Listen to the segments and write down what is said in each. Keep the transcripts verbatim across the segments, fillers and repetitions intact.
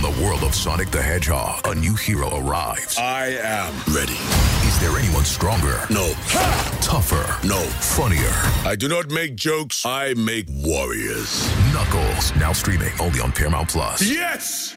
From the world of Sonic the Hedgehog, a new hero arrives. I am ready. Is there anyone stronger? No. Ha! Tougher? No. Funnier? I do not make jokes. I make warriors. Knuckles, now streaming only on Paramount Plus. Yes!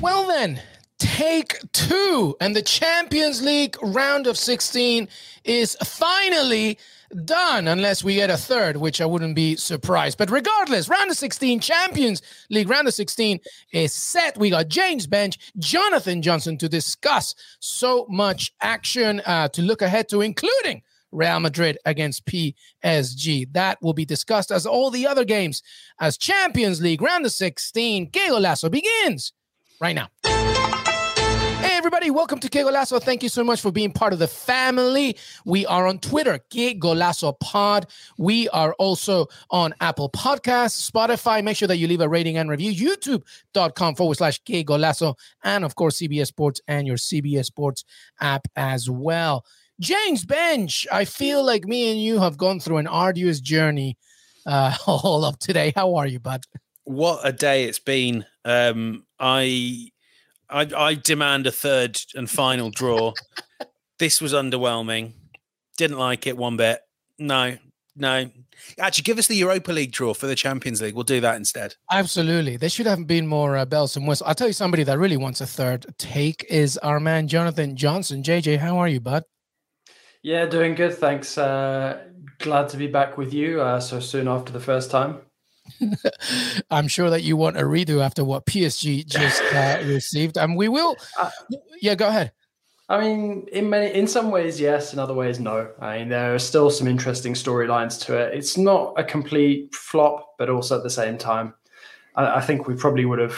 Well then, take two. And the Champions League round of sixteen is finally done, unless we get a third, which I wouldn't be surprised. But regardless, round of sixteen, Champions League round of sixteen is set. We got James Bench, Jonathan Johnson to discuss. So much action uh, to look ahead to, including Real Madrid against P S G. That will be discussed as all the other games as Champions League round of sixteen. Qué Golazo begins right now. Everybody, welcome to Qué Golazo. Thank you so much for being part of the family. We are on Twitter, Qué Golazo Pod. We are also on Apple Podcasts, Spotify. Make sure that you leave a rating and review. YouTube.com forward slash Qué Golazo. And, of course, C B S Sports and your C B S Sports app as well. James Bench, I feel like me and you have gone through an arduous journey uh, all of today. How are you, bud? What a day it's been. Um, I... I, I demand a third and final draw. This was underwhelming. Didn't like it one bit. No, no. Actually, give us the Europa League draw for the Champions League. We'll do that instead. Absolutely. There should have been more uh, bells and whistles. I'll tell you somebody that really wants a third take is our man, Jonathan Johnson. J J, how are you, bud? Yeah, doing good. Thanks. Uh, glad to be back with you uh, so soon after the first time. I'm sure that you want a redo after what P S G just uh, received, and we will. Uh, yeah, go ahead. I mean, in many, in some ways, yes. In other ways, no. I mean, there are still some interesting storylines to it. It's not a complete flop, but also at the same time, I, I think we probably would have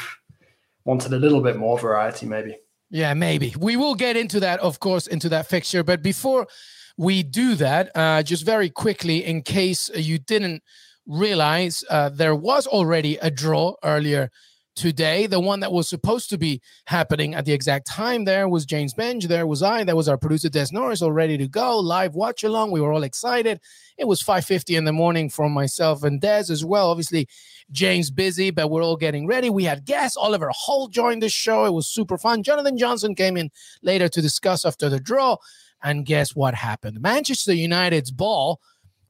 wanted a little bit more variety, maybe. Yeah, maybe. We will get into that, of course, into that fixture. But before we do that, uh, just very quickly, in case you didn't realize uh, there was already a draw earlier today. The one that was supposed to be happening at the exact time, there was James Bench, there was I, there was our producer Des Norris, all ready to go, live watch along. We were all excited. It was five fifty in the morning from myself and Des as well. Obviously, James busy, but we're all getting ready. We had guests. Oliver Hull joined the show. It was super fun. Jonathan Johnson came in later to discuss after the draw, and guess what happened? Manchester United's ball.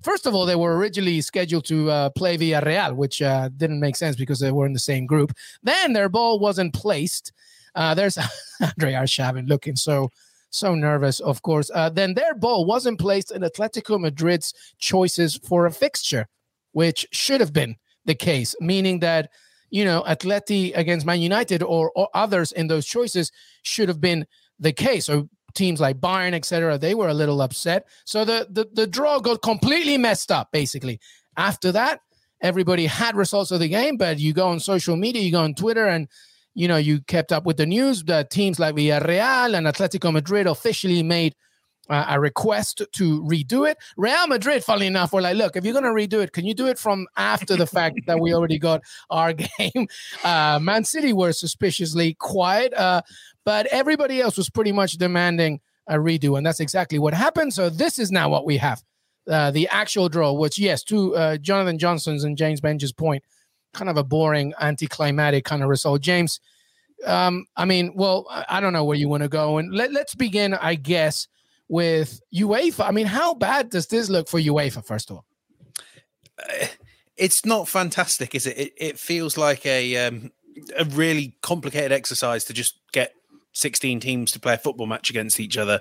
First of all, they were originally scheduled to uh, play Villarreal, which uh, didn't make sense because they were in the same group. Then their ball wasn't placed. Uh, there's Andriy Arshavin looking so, so nervous, of course. Uh, then their ball wasn't placed in Atletico Madrid's choices for a fixture, which should have been the case, meaning that, you know, Atleti against Man United or, or others in those choices should have been the case. So teams like Bayern, et cetera, they were a little upset. So the, the, the draw got completely messed up, basically. After that, everybody had results of the game, but you go on social media, you go on Twitter, and, you know, you kept up with the news. The teams like Villarreal and Atletico Madrid officially made uh, a request to redo it. Real Madrid, funnily enough, were like, look, if you're going to redo it, can you do it from after the fact that we already got our game? Uh, Man City were suspiciously quiet, uh, but everybody else was pretty much demanding a redo, and that's exactly what happened. So this is now what we have, uh, the actual draw, which, yes, to uh, Jonathan Johnson's and James Bench's point, kind of a boring, anticlimactic kind of result. James, um, I mean, well, I don't know where you want to go. And let, let's begin, I guess, with UEFA. I mean, how bad does this look for UEFA, first of all? Uh, it's not fantastic, is it? It, it feels like a, um, a really complicated exercise to just get sixteen teams to play a football match against each other.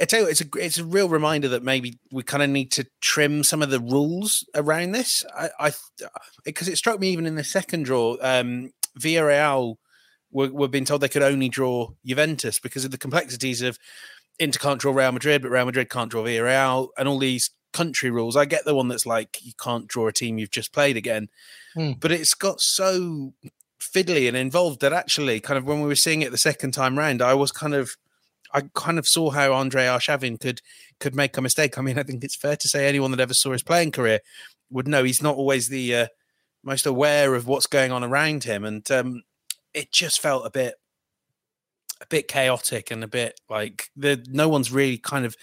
I tell you, it's a it's a real reminder that maybe we kind of need to trim some of the rules around this. I, I because it struck me even in the second draw, um, Villarreal were, were being told they could only draw Juventus because of the complexities of Inter can't draw Real Madrid, but Real Madrid can't draw Villarreal, and all these country rules. I get the one that's like you can't draw a team you've just played again, mm. but it's got so fiddly and involved that actually kind of when we were seeing it the second time round, I was kind of, I kind of saw how Andriy Arshavin could, could make a mistake. I mean, I think it's fair to say anyone that ever saw his playing career would know he's not always the uh, most aware of what's going on around him. And um, it just felt a bit, a bit chaotic and a bit like the, no one's really kind of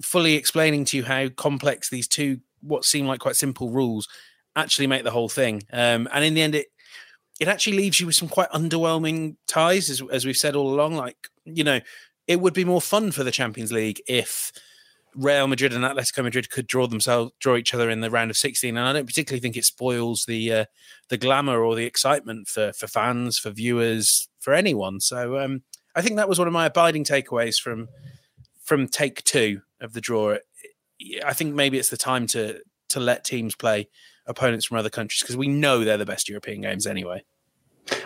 fully explaining to you how complex these two what seem like quite simple rules actually make the whole thing. Um, and in the end, it it actually leaves you with some quite underwhelming ties, as, as we've said all along. Like, you know, it would be more fun for the Champions League if Real Madrid and Atletico Madrid could draw themselves, draw each other in the round of sixteen. And I don't particularly think it spoils the uh, the glamour or the excitement for for fans, for viewers, for anyone. So um, I think that was one of my abiding takeaways from from take two of the draw. I think maybe it's the time to to let teams play opponents from other countries, because we know they're the best European games anyway.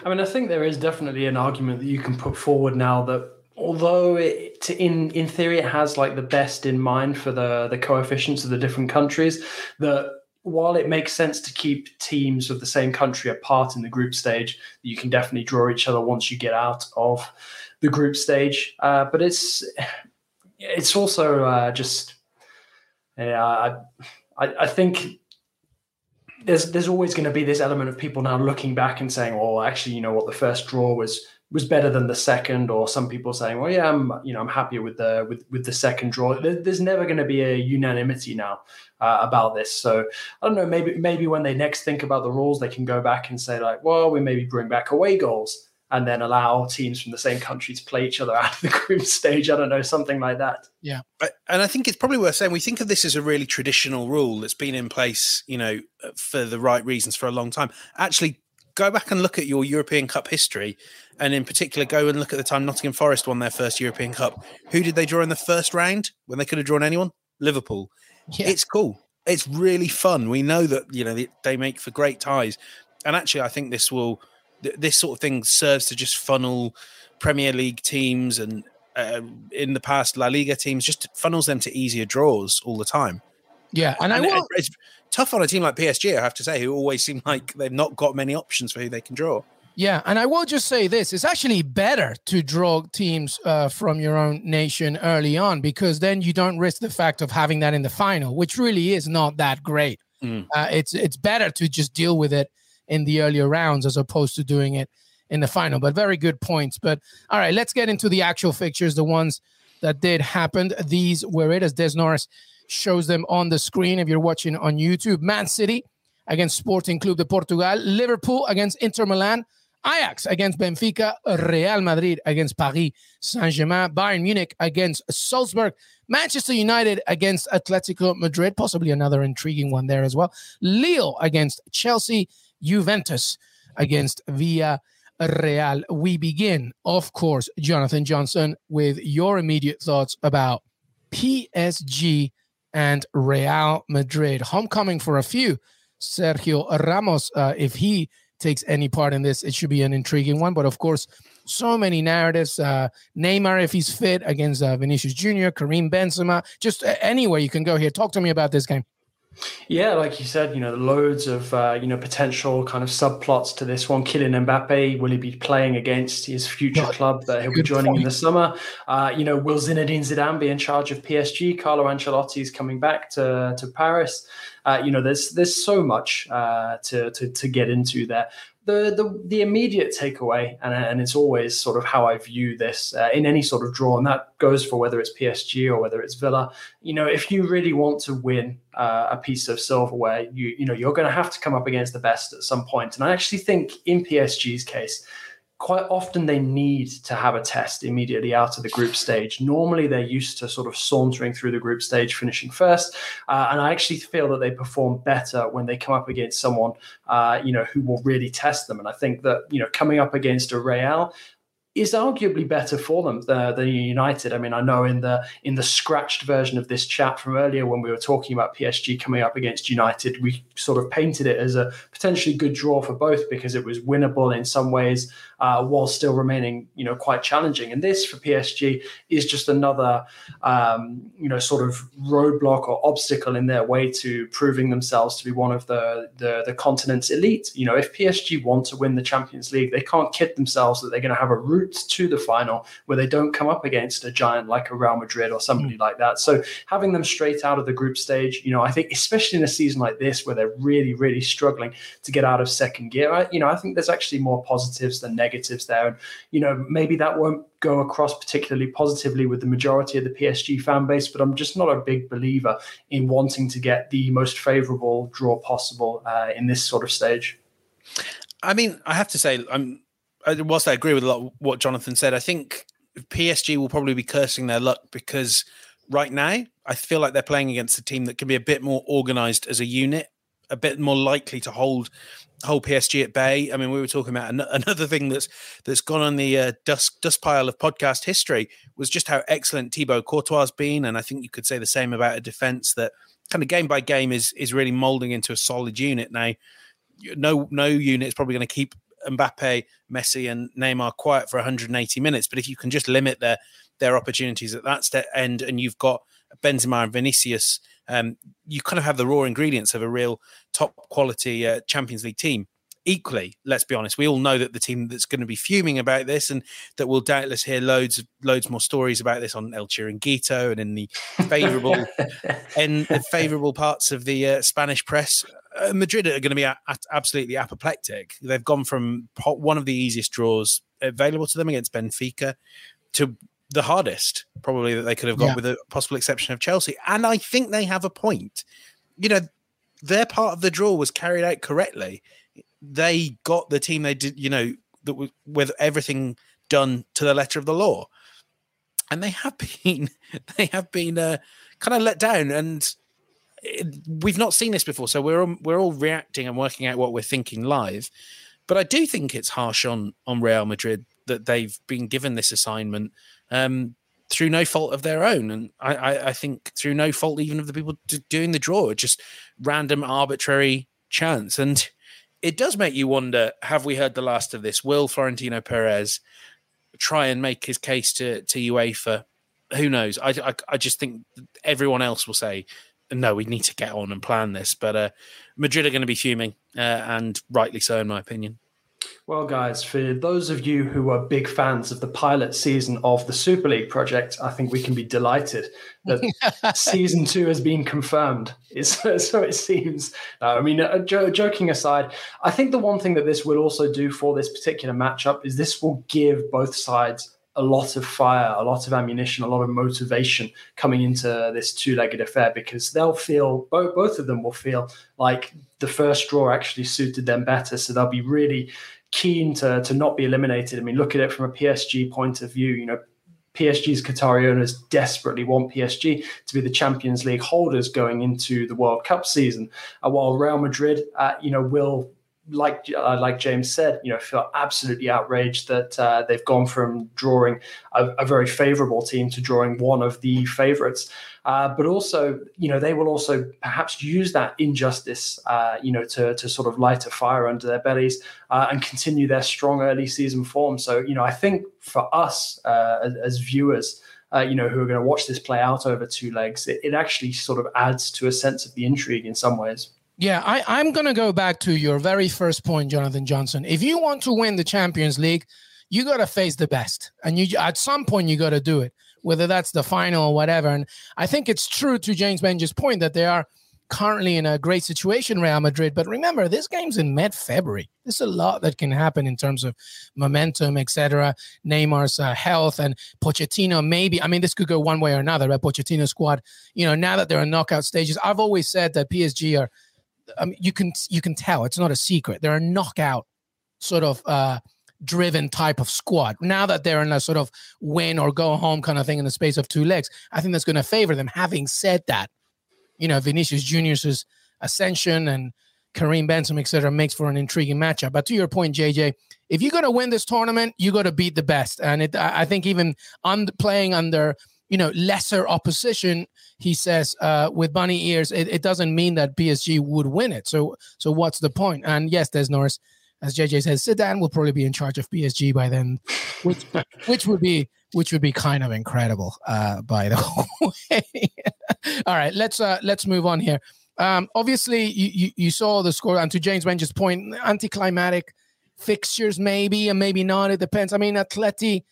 I mean, I think there is definitely an argument that you can put forward now that, although it, in, in theory it has like the best in mind for the, the coefficients of the different countries, that while it makes sense to keep teams of the same country apart in the group stage, you can definitely draw each other once you get out of the group stage. Uh, but it's it's also uh, just yeah, I, I think there's there's always going to be this element of people now looking back and saying, "Well, actually, you know what, the first draw was." was better than the second, or some people saying, well, yeah, I'm, you know, I'm happier with the, with, with the second draw. There's never going to be a unanimity now uh, about this. So I don't know, maybe, maybe when they next think about the rules, they can go back and say like, well, we maybe bring back away goals and then allow teams from the same country to play each other out of the group stage. I don't know, something like that. Yeah. And I think it's probably worth saying, we think of this as a really traditional rule that's been in place, you know, for the right reasons for a long time. Actually, go back and look at your European Cup history, and in particular, go and look at the time Nottingham Forest won their first European Cup. Who did they draw in the first round when they could have drawn anyone? Liverpool. Yeah. It's cool. It's really fun. We know that, you know, they make for great ties. And actually, I think this will, this sort of thing serves to just funnel Premier League teams and uh, in the past La Liga teams, just funnels them to easier draws all the time. Yeah, and, and I will... it's tough on a team like P S G, I have to say, who always seem like they've not got many options for who they can draw. Yeah, and I will just say this. It's actually better to draw teams uh, from your own nation early on, because then you don't risk the fact of having that in the final, which really is not that great. Mm. Uh, it's it's better to just deal with it in the earlier rounds as opposed to doing it in the final. But very good points. But all right, let's get into the actual fixtures, the ones that did happen. These were it, as Des Norris shows them on the screen if you're watching on YouTube. Man City against Sporting Club de Portugal, Liverpool against Inter Milan, Ajax against Benfica, Real Madrid against Paris Saint-Germain, Bayern Munich against Salzburg, Manchester United against Atletico Madrid, possibly another intriguing one there as well, Lille against Chelsea, Juventus against Villarreal. We begin, of course, Jonathan Johnson, with your immediate thoughts about P S G and Real Madrid. Homecoming for a few. Sergio Ramos, uh, if he takes any part in this, it should be an intriguing one. But, of course, so many narratives. Uh, Neymar, if he's fit, against uh, Vinicius Junior, Karim Benzema. Just uh, anywhere you can go here. Talk to me about this game. Yeah, like you said, you know, loads of, uh, you know, potential kind of subplots to this one. Kylian Mbappe, will he be playing against his future God, club that he'll be joining point. in the summer? Uh, you know, will Zinedine Zidane be in charge of P S G? Carlo Ancelotti is coming back to, to Paris. Uh, you know, there's there's so much uh, to, to to get into there. The the, the immediate takeaway, and, and it's always sort of how I view this uh, in any sort of draw, and that goes for whether it's P S G or whether it's Villa. You know, if you really want to win uh, a piece of silverware, you you know you're going to have to come up against the best at some point. And I actually think in P S G's case, quite often they need to have a test immediately out of the group stage. Normally they're used to sort of sauntering through the group stage, finishing first. Uh, and I actually feel that they perform better when they come up against someone, uh, you know, who will really test them. And I think that, you know, coming up against a Real is arguably better for them than, than United. I mean, I know in the in the scratched version of this chat from earlier when we were talking about P S G coming up against United, we sort of painted it as a potentially good draw for both because it was winnable in some ways uh, while still remaining, you know, quite challenging. And this for P S G is just another, um, you know, sort of roadblock or obstacle in their way to proving themselves to be one of the, the, the continent's elite. You know, if P S G want to win the Champions League, they can't kid themselves that they're going to have a route to the final where they don't come up against a giant like a Real Madrid or somebody mm. like that. So having them straight out of the group stage, you know, I think especially in a season like this where they're really, really struggling to get out of second gear, I, you know, I think there's actually more positives than negatives negatives there. And, you know, maybe that won't go across particularly positively with the majority of the P S G fan base, but I'm just not a big believer in wanting to get the most favourable draw possible uh, in this sort of stage. I mean, I have to say, I'm, whilst I agree with a lot of what Jonathan said, I think P S G will probably be cursing their luck because right now I feel like they're playing against a team that can be a bit more organised as a unit, a bit more likely to hold hold P S G at bay. I mean, we were talking about an- another thing that's that's gone on the uh, dust dust pile of podcast history was just how excellent Thibaut Courtois has been, and I think you could say the same about a defence that kind of game by game is is really moulding into a solid unit now. No, no unit is probably going to keep Mbappe, Messi, and Neymar quiet for one hundred eighty minutes, but if you can just limit their their opportunities at that step end, and you've got Benzema and Vinicius, um, you kind of have the raw ingredients of a real top quality uh, Champions League team. Equally, let's be honest, we all know that the team that's going to be fuming about this, and that we'll doubtless hear loads loads more stories about this on El Chiringuito and in the favourable in the favourable parts of the uh, Spanish press. Uh, Madrid are going to be a- a- absolutely apoplectic. They've gone from pot- one of the easiest draws available to them against Benfica to the hardest probably that they could have got, yeah, with the possible exception of Chelsea. And I think they have a point. You know, their part of the draw was carried out correctly. They got the team they did, you know, that was, with everything done to the letter of the law. And they have been, they have been uh, kind of let down, and it, we've not seen this before. So we're all, we're all reacting and working out what we're thinking live. But I do think it's harsh on on Real Madrid that they've been given this assignment um, through no fault of their own, and I, I, I think through no fault even of the people doing the draw, just random arbitrary chance. And it does make you wonder, have we heard the last of this? Will Florentino Perez try and make his case to, to UEFA? Who knows? I, I, I just think everyone else will say, no, we need to get on and plan this. But uh, Madrid are going to be fuming, uh, and rightly so, in my opinion. Well, guys, for those of you who are big fans of the pilot season of the Super League project, I think we can be delighted that season two has been confirmed. It's, so it seems. Uh, I mean, uh, jo- joking aside, I think the one thing that this will also do for this particular matchup is this will give both sides a lot of fire, a lot of ammunition, a lot of motivation coming into this two-legged affair, because they'll feel, both, both of them will feel like the first draw actually suited them better. So they'll be really keen to, to not be eliminated. I mean, look at it from a P S G point of view. You know, P S G's Qatari owners desperately want P S G to be the Champions League holders going into the World Cup season. Uh, while Real Madrid, uh, you know, will, like uh, like James said, you know, feel absolutely outraged that uh, they've gone from drawing a, a very favourable team to drawing one of the favourites. Uh, but also, you know, they will also perhaps use that injustice, uh, you know, to to sort of light a fire under their bellies uh, and continue their strong early season form. So, you know, I think for us uh, as, as viewers, uh, you know, who are going to watch this play out over two legs, it, it actually sort of adds to a sense of the intrigue in some ways. Yeah, I, I'm going to go back to your very first point, Jonathan Johnson. If you want to win the Champions League, you got to face the best. And you, at some point, you got to do it, whether that's the final or whatever. And I think it's true to James Benj's point that they are currently in a great situation, Real Madrid. But remember, this game's in mid-February. There's a lot that can happen in terms of momentum, et cetera. Neymar's uh, health and Pochettino, maybe. I mean, this could go one way or another, right? Pochettino's squad, you know, now that they're in knockout stages, I've always said that P S G are, I mean, you can you can tell it's not a secret. They're a knockout sort of uh, driven type of squad. Now that they're in a sort of win or go home kind of thing in the space of two legs, I think that's going to favor them. Having said that, you know, Vinicius Junior's ascension and Karim Benzema, et cetera, makes for an intriguing matchup. But to your point, J J, if you're going to win this tournament, you got to beat the best. And it, I think even under, playing under, you know, lesser opposition, he says, uh, with bunny ears, it, it doesn't mean that P S G would win it. So so what's the point? And yes, Des Norris, as J J says, Zidane will probably be in charge of P S G by then, which which would be which would be kind of incredible, uh, by the way. All right, let's uh, let's move on here. Um, obviously, you, you, you saw the score, and to James Wenger's point, anticlimactic fixtures maybe and maybe not. It depends. I mean, Atleti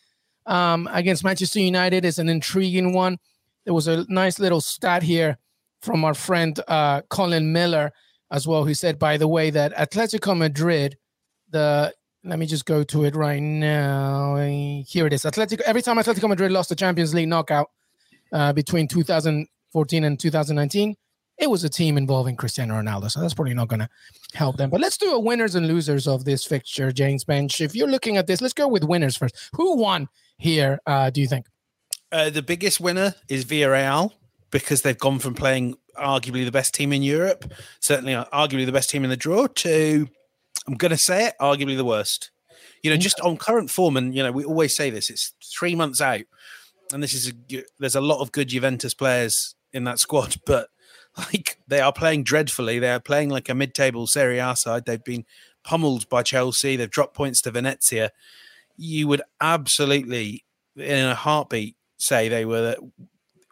Um, against Manchester United is an intriguing one. There was a nice little stat here from our friend uh, Colin Miller as well, who said, by the way, that Atletico Madrid, the Let me just go to it right now. Here it is. Atletico. Every time Atletico Madrid lost the Champions League knockout uh, between two thousand fourteen and two thousand nineteen, it was a team involving Cristiano Ronaldo. So that's probably not going to help them. But let's do a winners and losers of this fixture, James Bench. If you're looking at this, let's go with winners first. Who won here, uh, do you think? Uh, the biggest winner is Villarreal, because they've gone from playing arguably the best team in Europe, certainly arguably the best team in the draw, to, I'm going to say it, arguably the worst. You know, just on current form, and, you know, we always say this, it's three months out, and this is a, there's a lot of good Juventus players in that squad, but like they are playing dreadfully. They are playing like a mid-table Serie A side. They've been pummeled by Chelsea. They've dropped points to Venezia. You would absolutely, in a heartbeat, say they were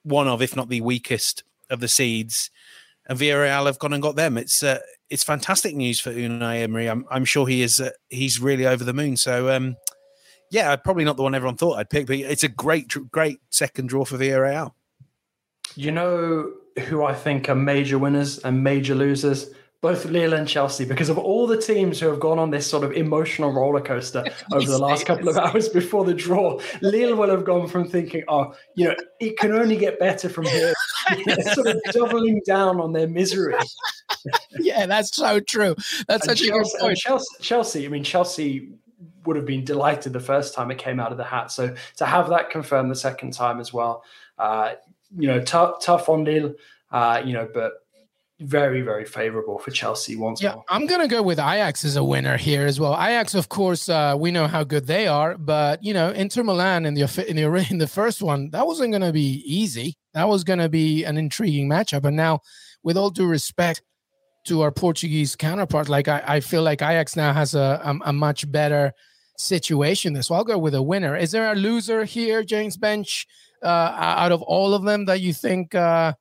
one of, if not the weakest of the seeds. And Villarreal have gone and got them. It's uh, it's fantastic news for Unai Emery. I'm I'm sure he is uh, he's really over the moon. So um, yeah, probably not the one everyone thought I'd pick, but it's a great great second draw for Villarreal. You know who I think are major winners and major losers? Both Lille and Chelsea, because of all the teams who have gone on this sort of emotional roller coaster over the last couple of hours before the draw. Lille will have gone from thinking, oh, you know, it can only get better from here, sort of doubling down on their misery. Yeah, that's so true. That's and such Chelsea, a good point. Chelsea, Chelsea, I mean, Chelsea would have been delighted the first time it came out of the hat. So to have that confirmed the second time as well, uh, you know, tough, tough on Lille, uh, you know, but very, very favorable for Chelsea once yeah, more. I'm going to go with Ajax as a winner here as well. Ajax, of course, uh, we know how good they are, but, you know, Inter Milan in the, in the, in the first one, that wasn't going to be easy. That was going to be an intriguing matchup. And now, with all due respect to our Portuguese counterpart, like I, I feel like Ajax now has a, a, a much better situation. So I'll go with a winner. Is there a loser here, James Bench, uh, out of all of them that you think... Uh,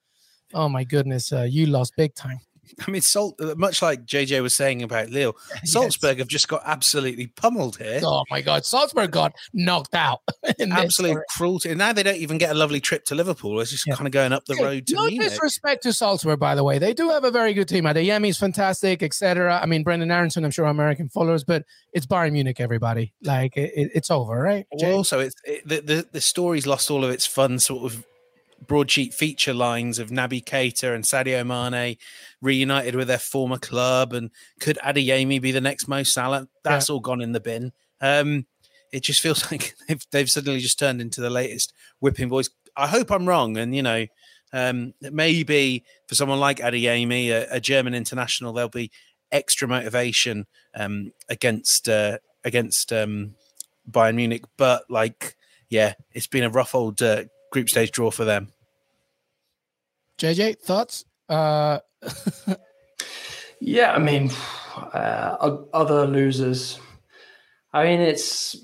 oh my goodness, uh, you lost big time. I mean, Salt, much like J J was saying about Lille, Salzburg yes. have just got absolutely pummeled here. Oh my God, Salzburg got knocked out. Absolute cruelty. And now they don't even get a lovely trip to Liverpool. It's just yeah. kind of going up the hey, road to no Munich. No disrespect to Salzburg, by the way. They do have a very good team. Adeyemi is fantastic, et cetera. I mean, Brendan Aronson, I'm sure American followers, but it's Bayern Munich, everybody. Like, it, it's over, right? Well, also, it's, it, the, the, the story's lost all of its fun sort of broadsheet feature lines of Naby Keita and Sadio Mane reunited with their former club, and could Adeyemi be the next Mo Salah? That's yeah. all gone in the bin. Um, it just feels like they've, they've suddenly just turned into the latest whipping boys. I hope I'm wrong, and you know, um, maybe for someone like Adeyemi, a, a German international, there'll be extra motivation um, against uh, against um, Bayern Munich. But like, yeah, it's been a rough old. Uh, Group stage draw for them. J J, thoughts? Uh... yeah, I mean, uh, other losers. I mean, it's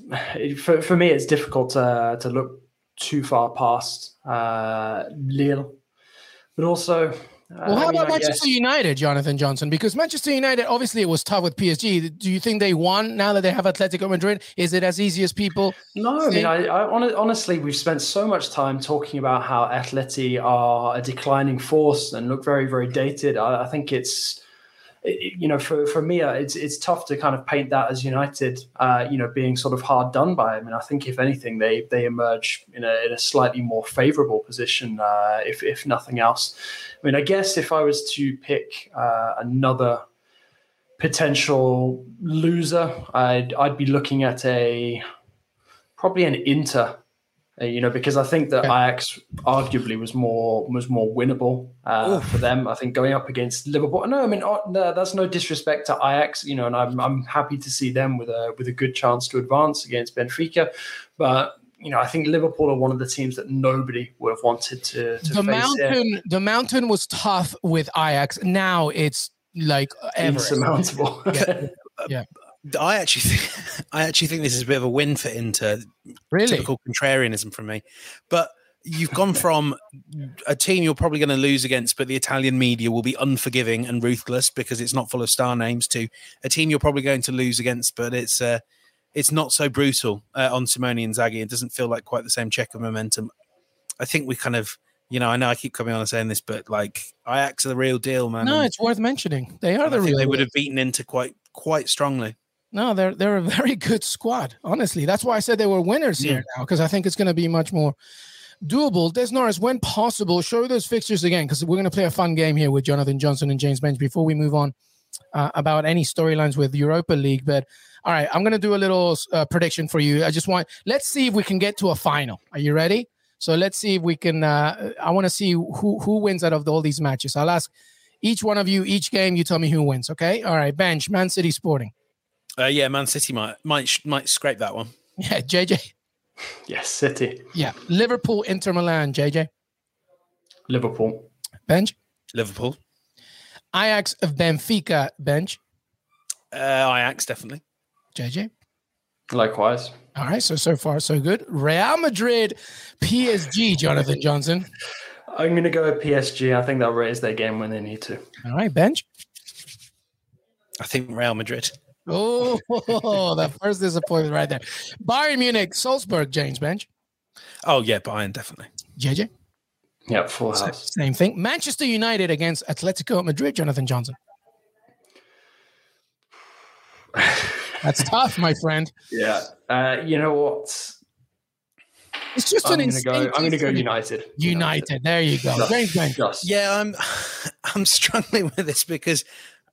for, for me, it's difficult to, to look too far past uh, Lille, but also. Uh, well, how I mean, about Manchester United, Jonathan Johnson? Because Manchester United, obviously, it was tough with P S G. Do you think they won now that they have Atletico Madrid? Is it as easy as people? No, think? I mean, I, I honestly, we've spent so much time talking about how Atleti are a declining force and look very, very dated. I, I think it's, it, you know, for, for me, it's it's tough to kind of paint that as United, uh, you know, being sort of hard done by. I mean, I think if anything, they they emerge in a, in a slightly more favourable position, uh, if if nothing else. I mean, I guess if I was to pick uh, another potential loser, I'd I'd be looking at a probably an Inter, uh, you know, because I think that Ajax arguably was more was more winnable uh, for them. I think going up against Liverpool. No, I mean oh, no, that's no disrespect to Ajax, you know, and I'm I'm happy to see them with a with a good chance to advance against Benfica, but. You know, I think Liverpool are one of the teams that nobody would have wanted to, to the face. Mountain, yeah. The mountain was tough with Ajax. Now it's like Everest. Insurmountable. yeah. yeah. I actually think I actually think this is a bit of a win for Inter. Really? Typical contrarianism from me. But you've gone from a team you're probably going to lose against, but the Italian media will be unforgiving and ruthless because it's not full of star names, to a team you're probably going to lose against, but it's... Uh, It's not so brutal uh, on Simone Inzaghi. It doesn't feel like quite the same check of momentum. I think we kind of, you know, I know I keep coming on and saying this, but like Ajax are the real deal, man. No, it's worth mentioning. They are and the I real think they deal. Would have beaten Inter quite, quite strongly. No, they're they're a very good squad. Honestly, that's why I said they were winners yeah. here now, because I think it's going to be much more doable. Des Norris, when possible, show those fixtures again, because we're going to play a fun game here with Jonathan Johnson and James Bench before we move on uh, about any storylines with Europa League. But all right, I'm going to do a little uh, prediction for you. I just want let's see if we can get to a final. Are you ready? So let's see if we can. Uh, I want to see who who wins out of all these matches. I'll ask each one of you, each game. You tell me who wins. Okay. All right. Bench, Man City, Sporting. Uh, yeah, Man City might might might scrape that one. Yeah, J J. Yes, City. Yeah, Liverpool, Inter Milan, J J. Liverpool. Benj. Liverpool. Ajax of Benfica, Benj. Uh, Ajax, definitely. J J. Likewise. All right, so, so far, so good. Real Madrid, P S G, Jonathan Johnson. I'm going to go with P S G. I think they'll raise their game when they need to. All right, Benj. I think Real Madrid. Oh, the first disappointment right there. Bayern Munich, Salzburg, James Bench. Oh, yeah, Bayern, definitely. J J? Yeah, full house. Same thing. Manchester United against Atletico Madrid, Jonathan Johnson. That's tough, my friend. Yeah. Uh, you know what? It's just I'm an gonna go, I'm going to go United. United. United. There you go. Just, James Bench. Just. Yeah, I'm, I'm struggling with this because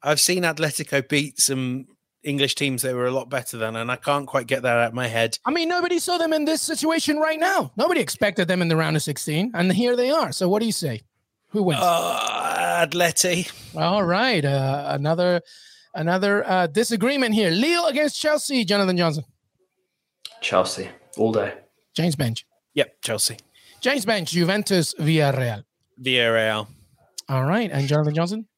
I've seen Atletico beat some English teams they were a lot better than, and I can't quite get that out of my head. I mean, nobody saw them in this situation right now. Nobody expected them in the round of sixteen, and here they are. So what do you say? Who wins? Uh, Atleti. All right. Uh, another another uh, disagreement here. Lille against Chelsea, Jonathan Johnson. Chelsea, all day. James Bench. Yep, Chelsea. James Bench, Juventus, Villarreal. Villarreal. All right, and Jonathan Johnson?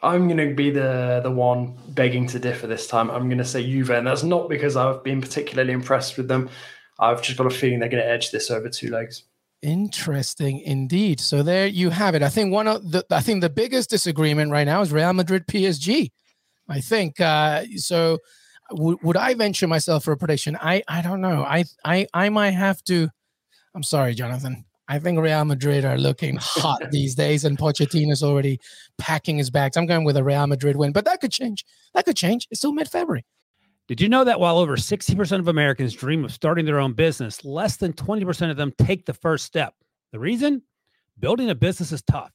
I'm going to be the the one begging to differ this time. I'm going to say Juve, and that's not because I've been particularly impressed with them. I've just got a feeling they're going to edge this over two legs. Interesting indeed. So there you have it. I think one of the I think the biggest disagreement right now is Real Madrid P S G. I think uh, so. W- would I venture myself for a prediction? I I don't know. I I I might have to. I'm sorry, Jonathan. I think Real Madrid are looking hot these days, and Pochettino's already packing his bags. I'm going with a Real Madrid win, but that could change. That could change. It's still mid-February. Did you know that while over sixty percent of Americans dream of starting their own business, less than twenty percent of them take the first step? The reason? Building a business is tough.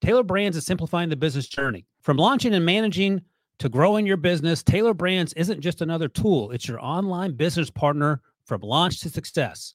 Taylor Brands is simplifying the business journey. From launching and managing to growing your business, Taylor Brands isn't just another tool. It's your online business partner from launch to success.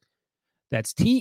That's T-A-I-L-O-R-B-R-A-N-D-S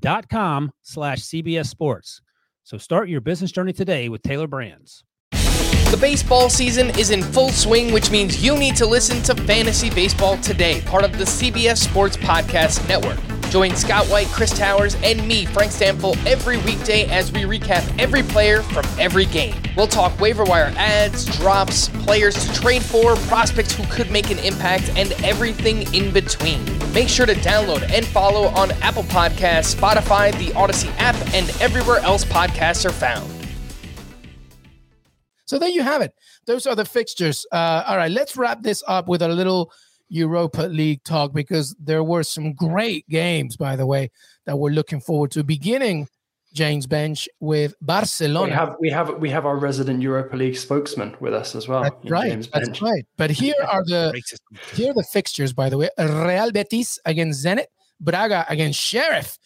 dot com slash CBS Sports. So start your business journey today with Taylor Brands. The baseball season is in full swing, which means you need to listen to Fantasy Baseball Today, part of the C B S Sports Podcast Network. Join Scott White, Chris Towers, and me, Frank Stample, every weekday as we recap every player from every game. We'll talk waiver wire ads, drops, players to trade for, prospects who could make an impact, and everything in between. Make sure to download and follow on Apple Podcasts, Spotify, the Odyssey app, and everywhere else podcasts are found. So there you have it. Those are the fixtures. Uh, all right, let's wrap this up with a little Europa League talk, because there were some great games, by the way, that we're looking forward to. Beginning, James Bench, with Barcelona. We have we have we have our resident Europa League spokesman with us as well. That's right. James Bench. That's right. But here are the here are the fixtures, by the way. Real Betis against Zenit, Braga against Sheriff,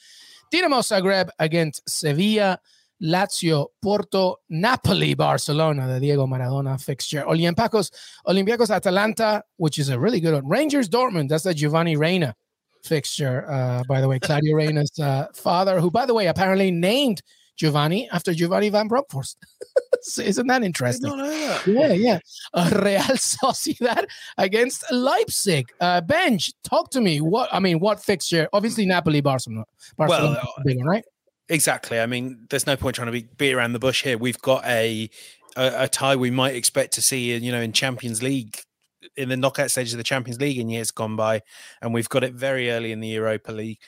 Dinamo Zagreb against Sevilla, Lazio, Porto, Napoli, Barcelona, the Diego Maradona fixture. Olympiacos, Olympiacos, Atalanta, which is a really good one. Rangers, Dortmund, that's the Giovanni Reina fixture, uh, by the way. Claudio Reina's uh, father, who, by the way, apparently named Giovanni after Giovanni Van Bronckhorst. Isn't that interesting? I don't know. Yeah, yeah. Uh, Real Sociedad against Leipzig. Uh, Benj, talk to me. What I mean, what fixture? Obviously, Napoli, Barcelona. Barcelona, well, big one, right? Exactly. I mean, there's no point trying to be beat around the bush here. We've got a a, a tie we might expect to see, you know, in Champions League, in the knockout stages of the Champions League in years gone by, and we've got it very early in the Europa League.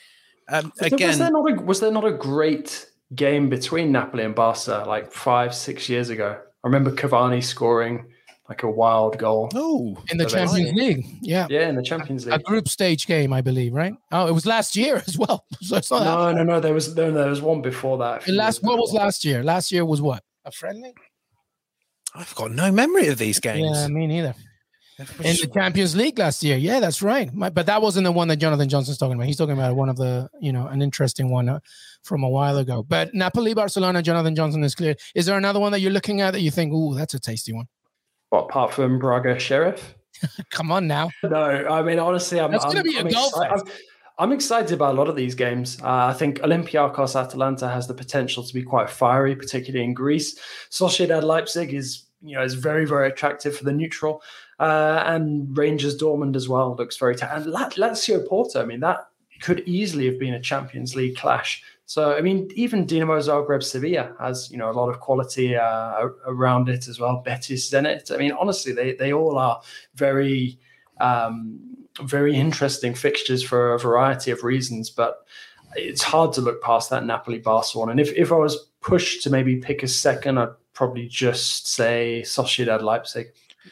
Um, was again, there, was, there not a, was there not a great game between Napoli and Barca like five, six years ago? I remember Cavani scoring like a wild goal. Oh, in the Champions League. Yeah. Yeah, in the Champions League. A group stage game, I believe, right? Oh, it was last year as well. So no, no, no. There was no, there was one before that. The last what was last year? Last year was what? A friendly? I've got no memory of these games. Yeah, me neither. In the Champions League last year. Yeah, that's right. My, but that wasn't the one that Jonathan Johnson's talking about. He's talking about one of the, you know, an interesting one uh, from a while ago. But Napoli, Barcelona, Jonathan Johnson is clear. Is there another one that you're looking at that you think, ooh, that's a tasty one? What, apart from Braga Sheriff? Come on now. No, I mean, honestly, I'm, that's I'm, gonna be I'm, a golf exci- I'm, I'm excited about a lot of these games. Uh, I think Olympiacos Atalanta has the potential to be quite fiery, particularly in Greece. Sociedad Leipzig is, you know, is very, very attractive for the neutral. Uh, and Rangers Dortmund as well looks very tough. And Lazio Porto, I mean, that could easily have been a Champions League clash. So, I mean, even Dinamo Zagreb Sevilla has, you know, a lot of quality uh, around it as well. Betis, Zenit. I mean, honestly, they they all are very, um, very interesting fixtures for a variety of reasons. But it's hard to look past that Napoli-Barca one. And if, if I was pushed to maybe pick a second, I'd probably just say Sociedad Leipzig.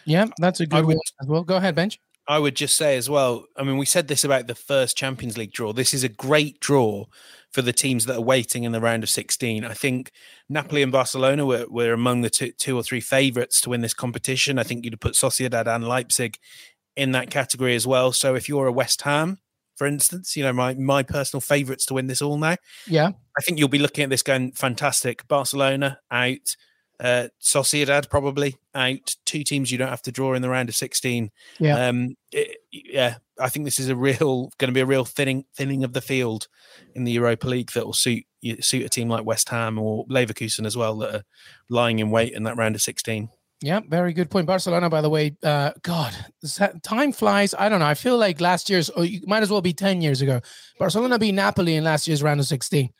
Yeah, that's a good would, one as well. Go ahead, Benj. I would just say as well, I mean, we said this about the first Champions League draw. This is a great draw for the teams that are waiting in the round of sixteen. I think Napoli and Barcelona were, were among the two, two or three favourites to win this competition. I think you'd have put Sociedad and Leipzig in that category as well. So if you're a West Ham, for instance, you know, my, my personal favourites to win this all now. Yeah. I think you'll be looking at this going, fantastic. Barcelona out. Uh, Sociedad probably out, two teams you don't have to draw in the round of sixteen. Yeah, um, it, yeah. I think this is a real going to be a real thinning thinning of the field in the Europa League that will suit suit a team like West Ham or Leverkusen as well that are lying in wait in that round of sixteen. Yeah, very good point. Barcelona, by the way, uh, God, time flies. I don't know. I feel like last year's, or you might as well be ten years ago. Barcelona beat Napoli in last year's round of sixteen.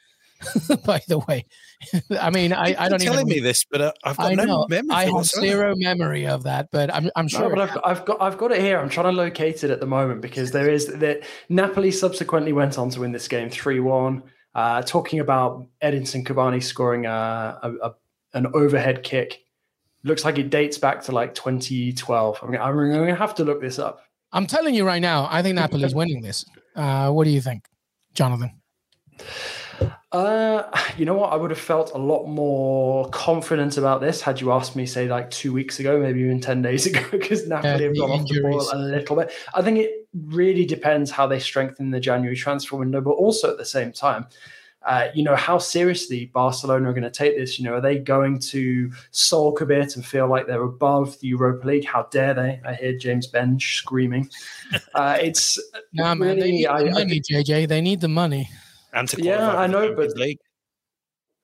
By the way, I mean, I, I don't even. You're telling me this, but uh, I've got I no know. memory. I have zero right. memory of that, but I'm, I'm sure. No, but I've, I've got, I've got it here. I'm trying to locate it at the moment because there is that Napoli subsequently went on to win this game three one. Uh, talking about Edinson Cavani scoring a, a, a an overhead kick, looks like it dates back to like twenty twelve. I'm, I'm going to have to look this up. I'm telling you right now, I think Napoli is winning this. Uh, what do you think, Jonathan? Uh, you know what? I would have felt a lot more confident about this had you asked me, say, like two weeks ago, maybe even ten days ago, because Napoli yeah, have gone off the ball a little bit. I think it really depends how they strengthen the January transfer window, but also at the same time, uh, you know, how seriously Barcelona are going to take this. You know, are they going to sulk a bit and feel like they're above the Europa League? How dare they? I hear James Bench screaming. Uh, it's no, really, man, they need I, the money, I, J J. They need the money. Yeah, I know, but league.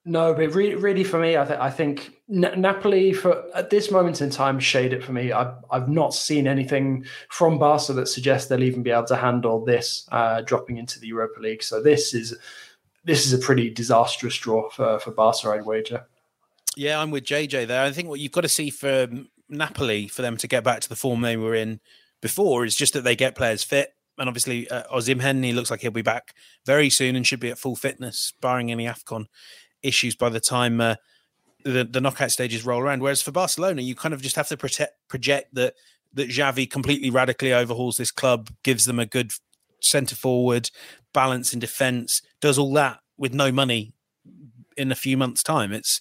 no, but really, really for me, I, th- I think N- Napoli for at this moment in time shade it for me. I've I've not seen anything from Barca that suggests they'll even be able to handle this uh, dropping into the Europa League. So this is this is a pretty disastrous draw for for Barca, I'd wager. Yeah, I'm with J J there. I think what you've got to see for Napoli for them to get back to the form they were in before is just that they get players fit. And obviously, uh, Osimhen, he looks like he'll be back very soon and should be at full fitness, barring any AFCON issues by the time uh, the, the knockout stages roll around. Whereas for Barcelona, you kind of just have to protect, project that that Xavi completely radically overhauls this club, gives them a good centre-forward, balance in defence, does all that with no money in a few months' time. It's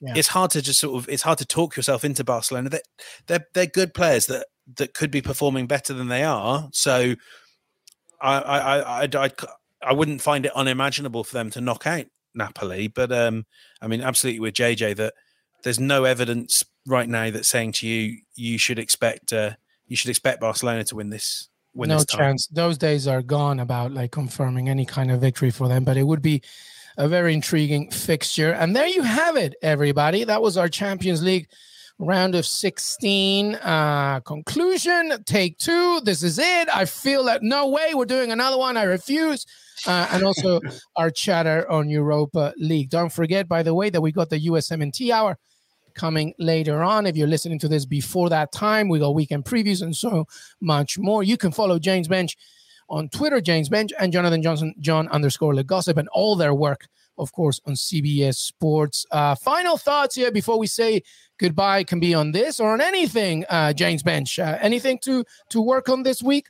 yeah. it's hard to just sort of it's hard to talk yourself into Barcelona. They're they're, they're good players that that could be performing better than they are. So. I I, I I I wouldn't find it unimaginable for them to knock out Napoli, but um, I mean, absolutely with J J that there's no evidence right now that's saying to you you should expect uh, you should expect Barcelona to win this. Win no this time. Chance. Those days are gone about like confirming any kind of victory for them, but it would be a very intriguing fixture. And there you have it, everybody. That was our Champions League round of sixteen, uh, conclusion, take two. This is it. I feel that no way we're doing another one. I refuse. Uh, and also our chatter on Europa League. Don't forget, by the way, that we got the U S M N T hour coming later on. If you're listening to this before that time, we got weekend previews and so much more. You can follow James Bench on Twitter, James Bench, and Jonathan Johnson, John underscore Le Gossip, and all their work, of course, on C B S Sports. Uh, final thoughts here before we say goodbye can be on this or on anything, uh, James Bench. Uh, anything to to work on this week?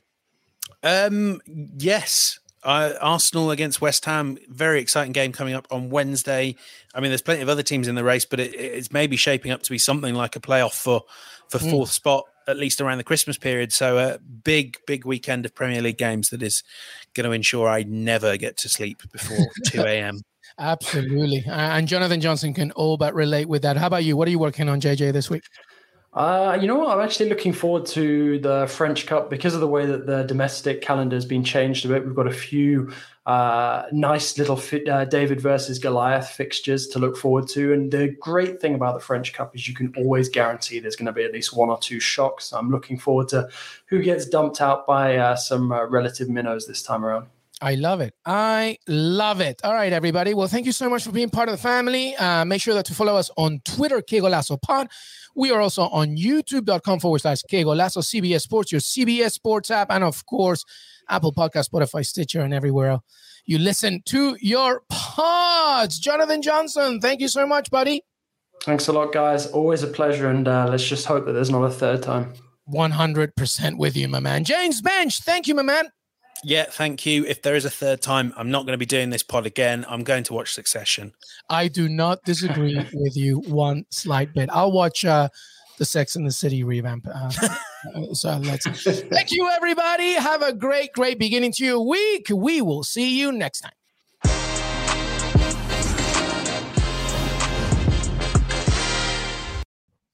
Um, yes. Uh, Arsenal against West Ham, very exciting game coming up on Wednesday. I mean, there's plenty of other teams in the race, but it, it's maybe shaping up to be something like a playoff for, for fourth mm. spot, at least around the Christmas period. So a uh, big, big weekend of Premier League games that is going to ensure I never get to sleep before two a.m. Absolutely. Uh, and Jonathan Johnson can all but relate with that. How about you? What are you working on, J J, this week? Uh, you know what? I'm actually looking forward to the French Cup because of the way that the domestic calendar has been changed a bit. We've got a few uh, nice little fi- uh, David versus Goliath fixtures to look forward to. And the great thing about the French Cup is you can always guarantee there's going to be at least one or two shocks. So I'm looking forward to who gets dumped out by uh, some uh, relative minnows this time around. I love it. I love it. All right, everybody. Well, thank you so much for being part of the family. Uh, make sure that to follow us on Twitter, Qué Golazo Pod. We are also on youtube.com forward slash Qué Golazo, C B S Sports, your C B S Sports app, and of course, Apple Podcasts, Spotify, Stitcher, and everywhere else you listen to your pods. Jonathan Johnson, thank you so much, buddy. Thanks a lot, guys. Always a pleasure, and uh, let's just hope that there's not a third time. one hundred percent with you, my man. James Bench, thank you, my man. Yeah, thank you. If there is a third time, I'm not going to be doing this pod again. I'm going to watch Succession. I do not disagree with you one slight bit. I'll watch uh, the Sex and the City revamp. Uh, so let's. Thank you, everybody. Have a great, great beginning to your week. We will see you next time.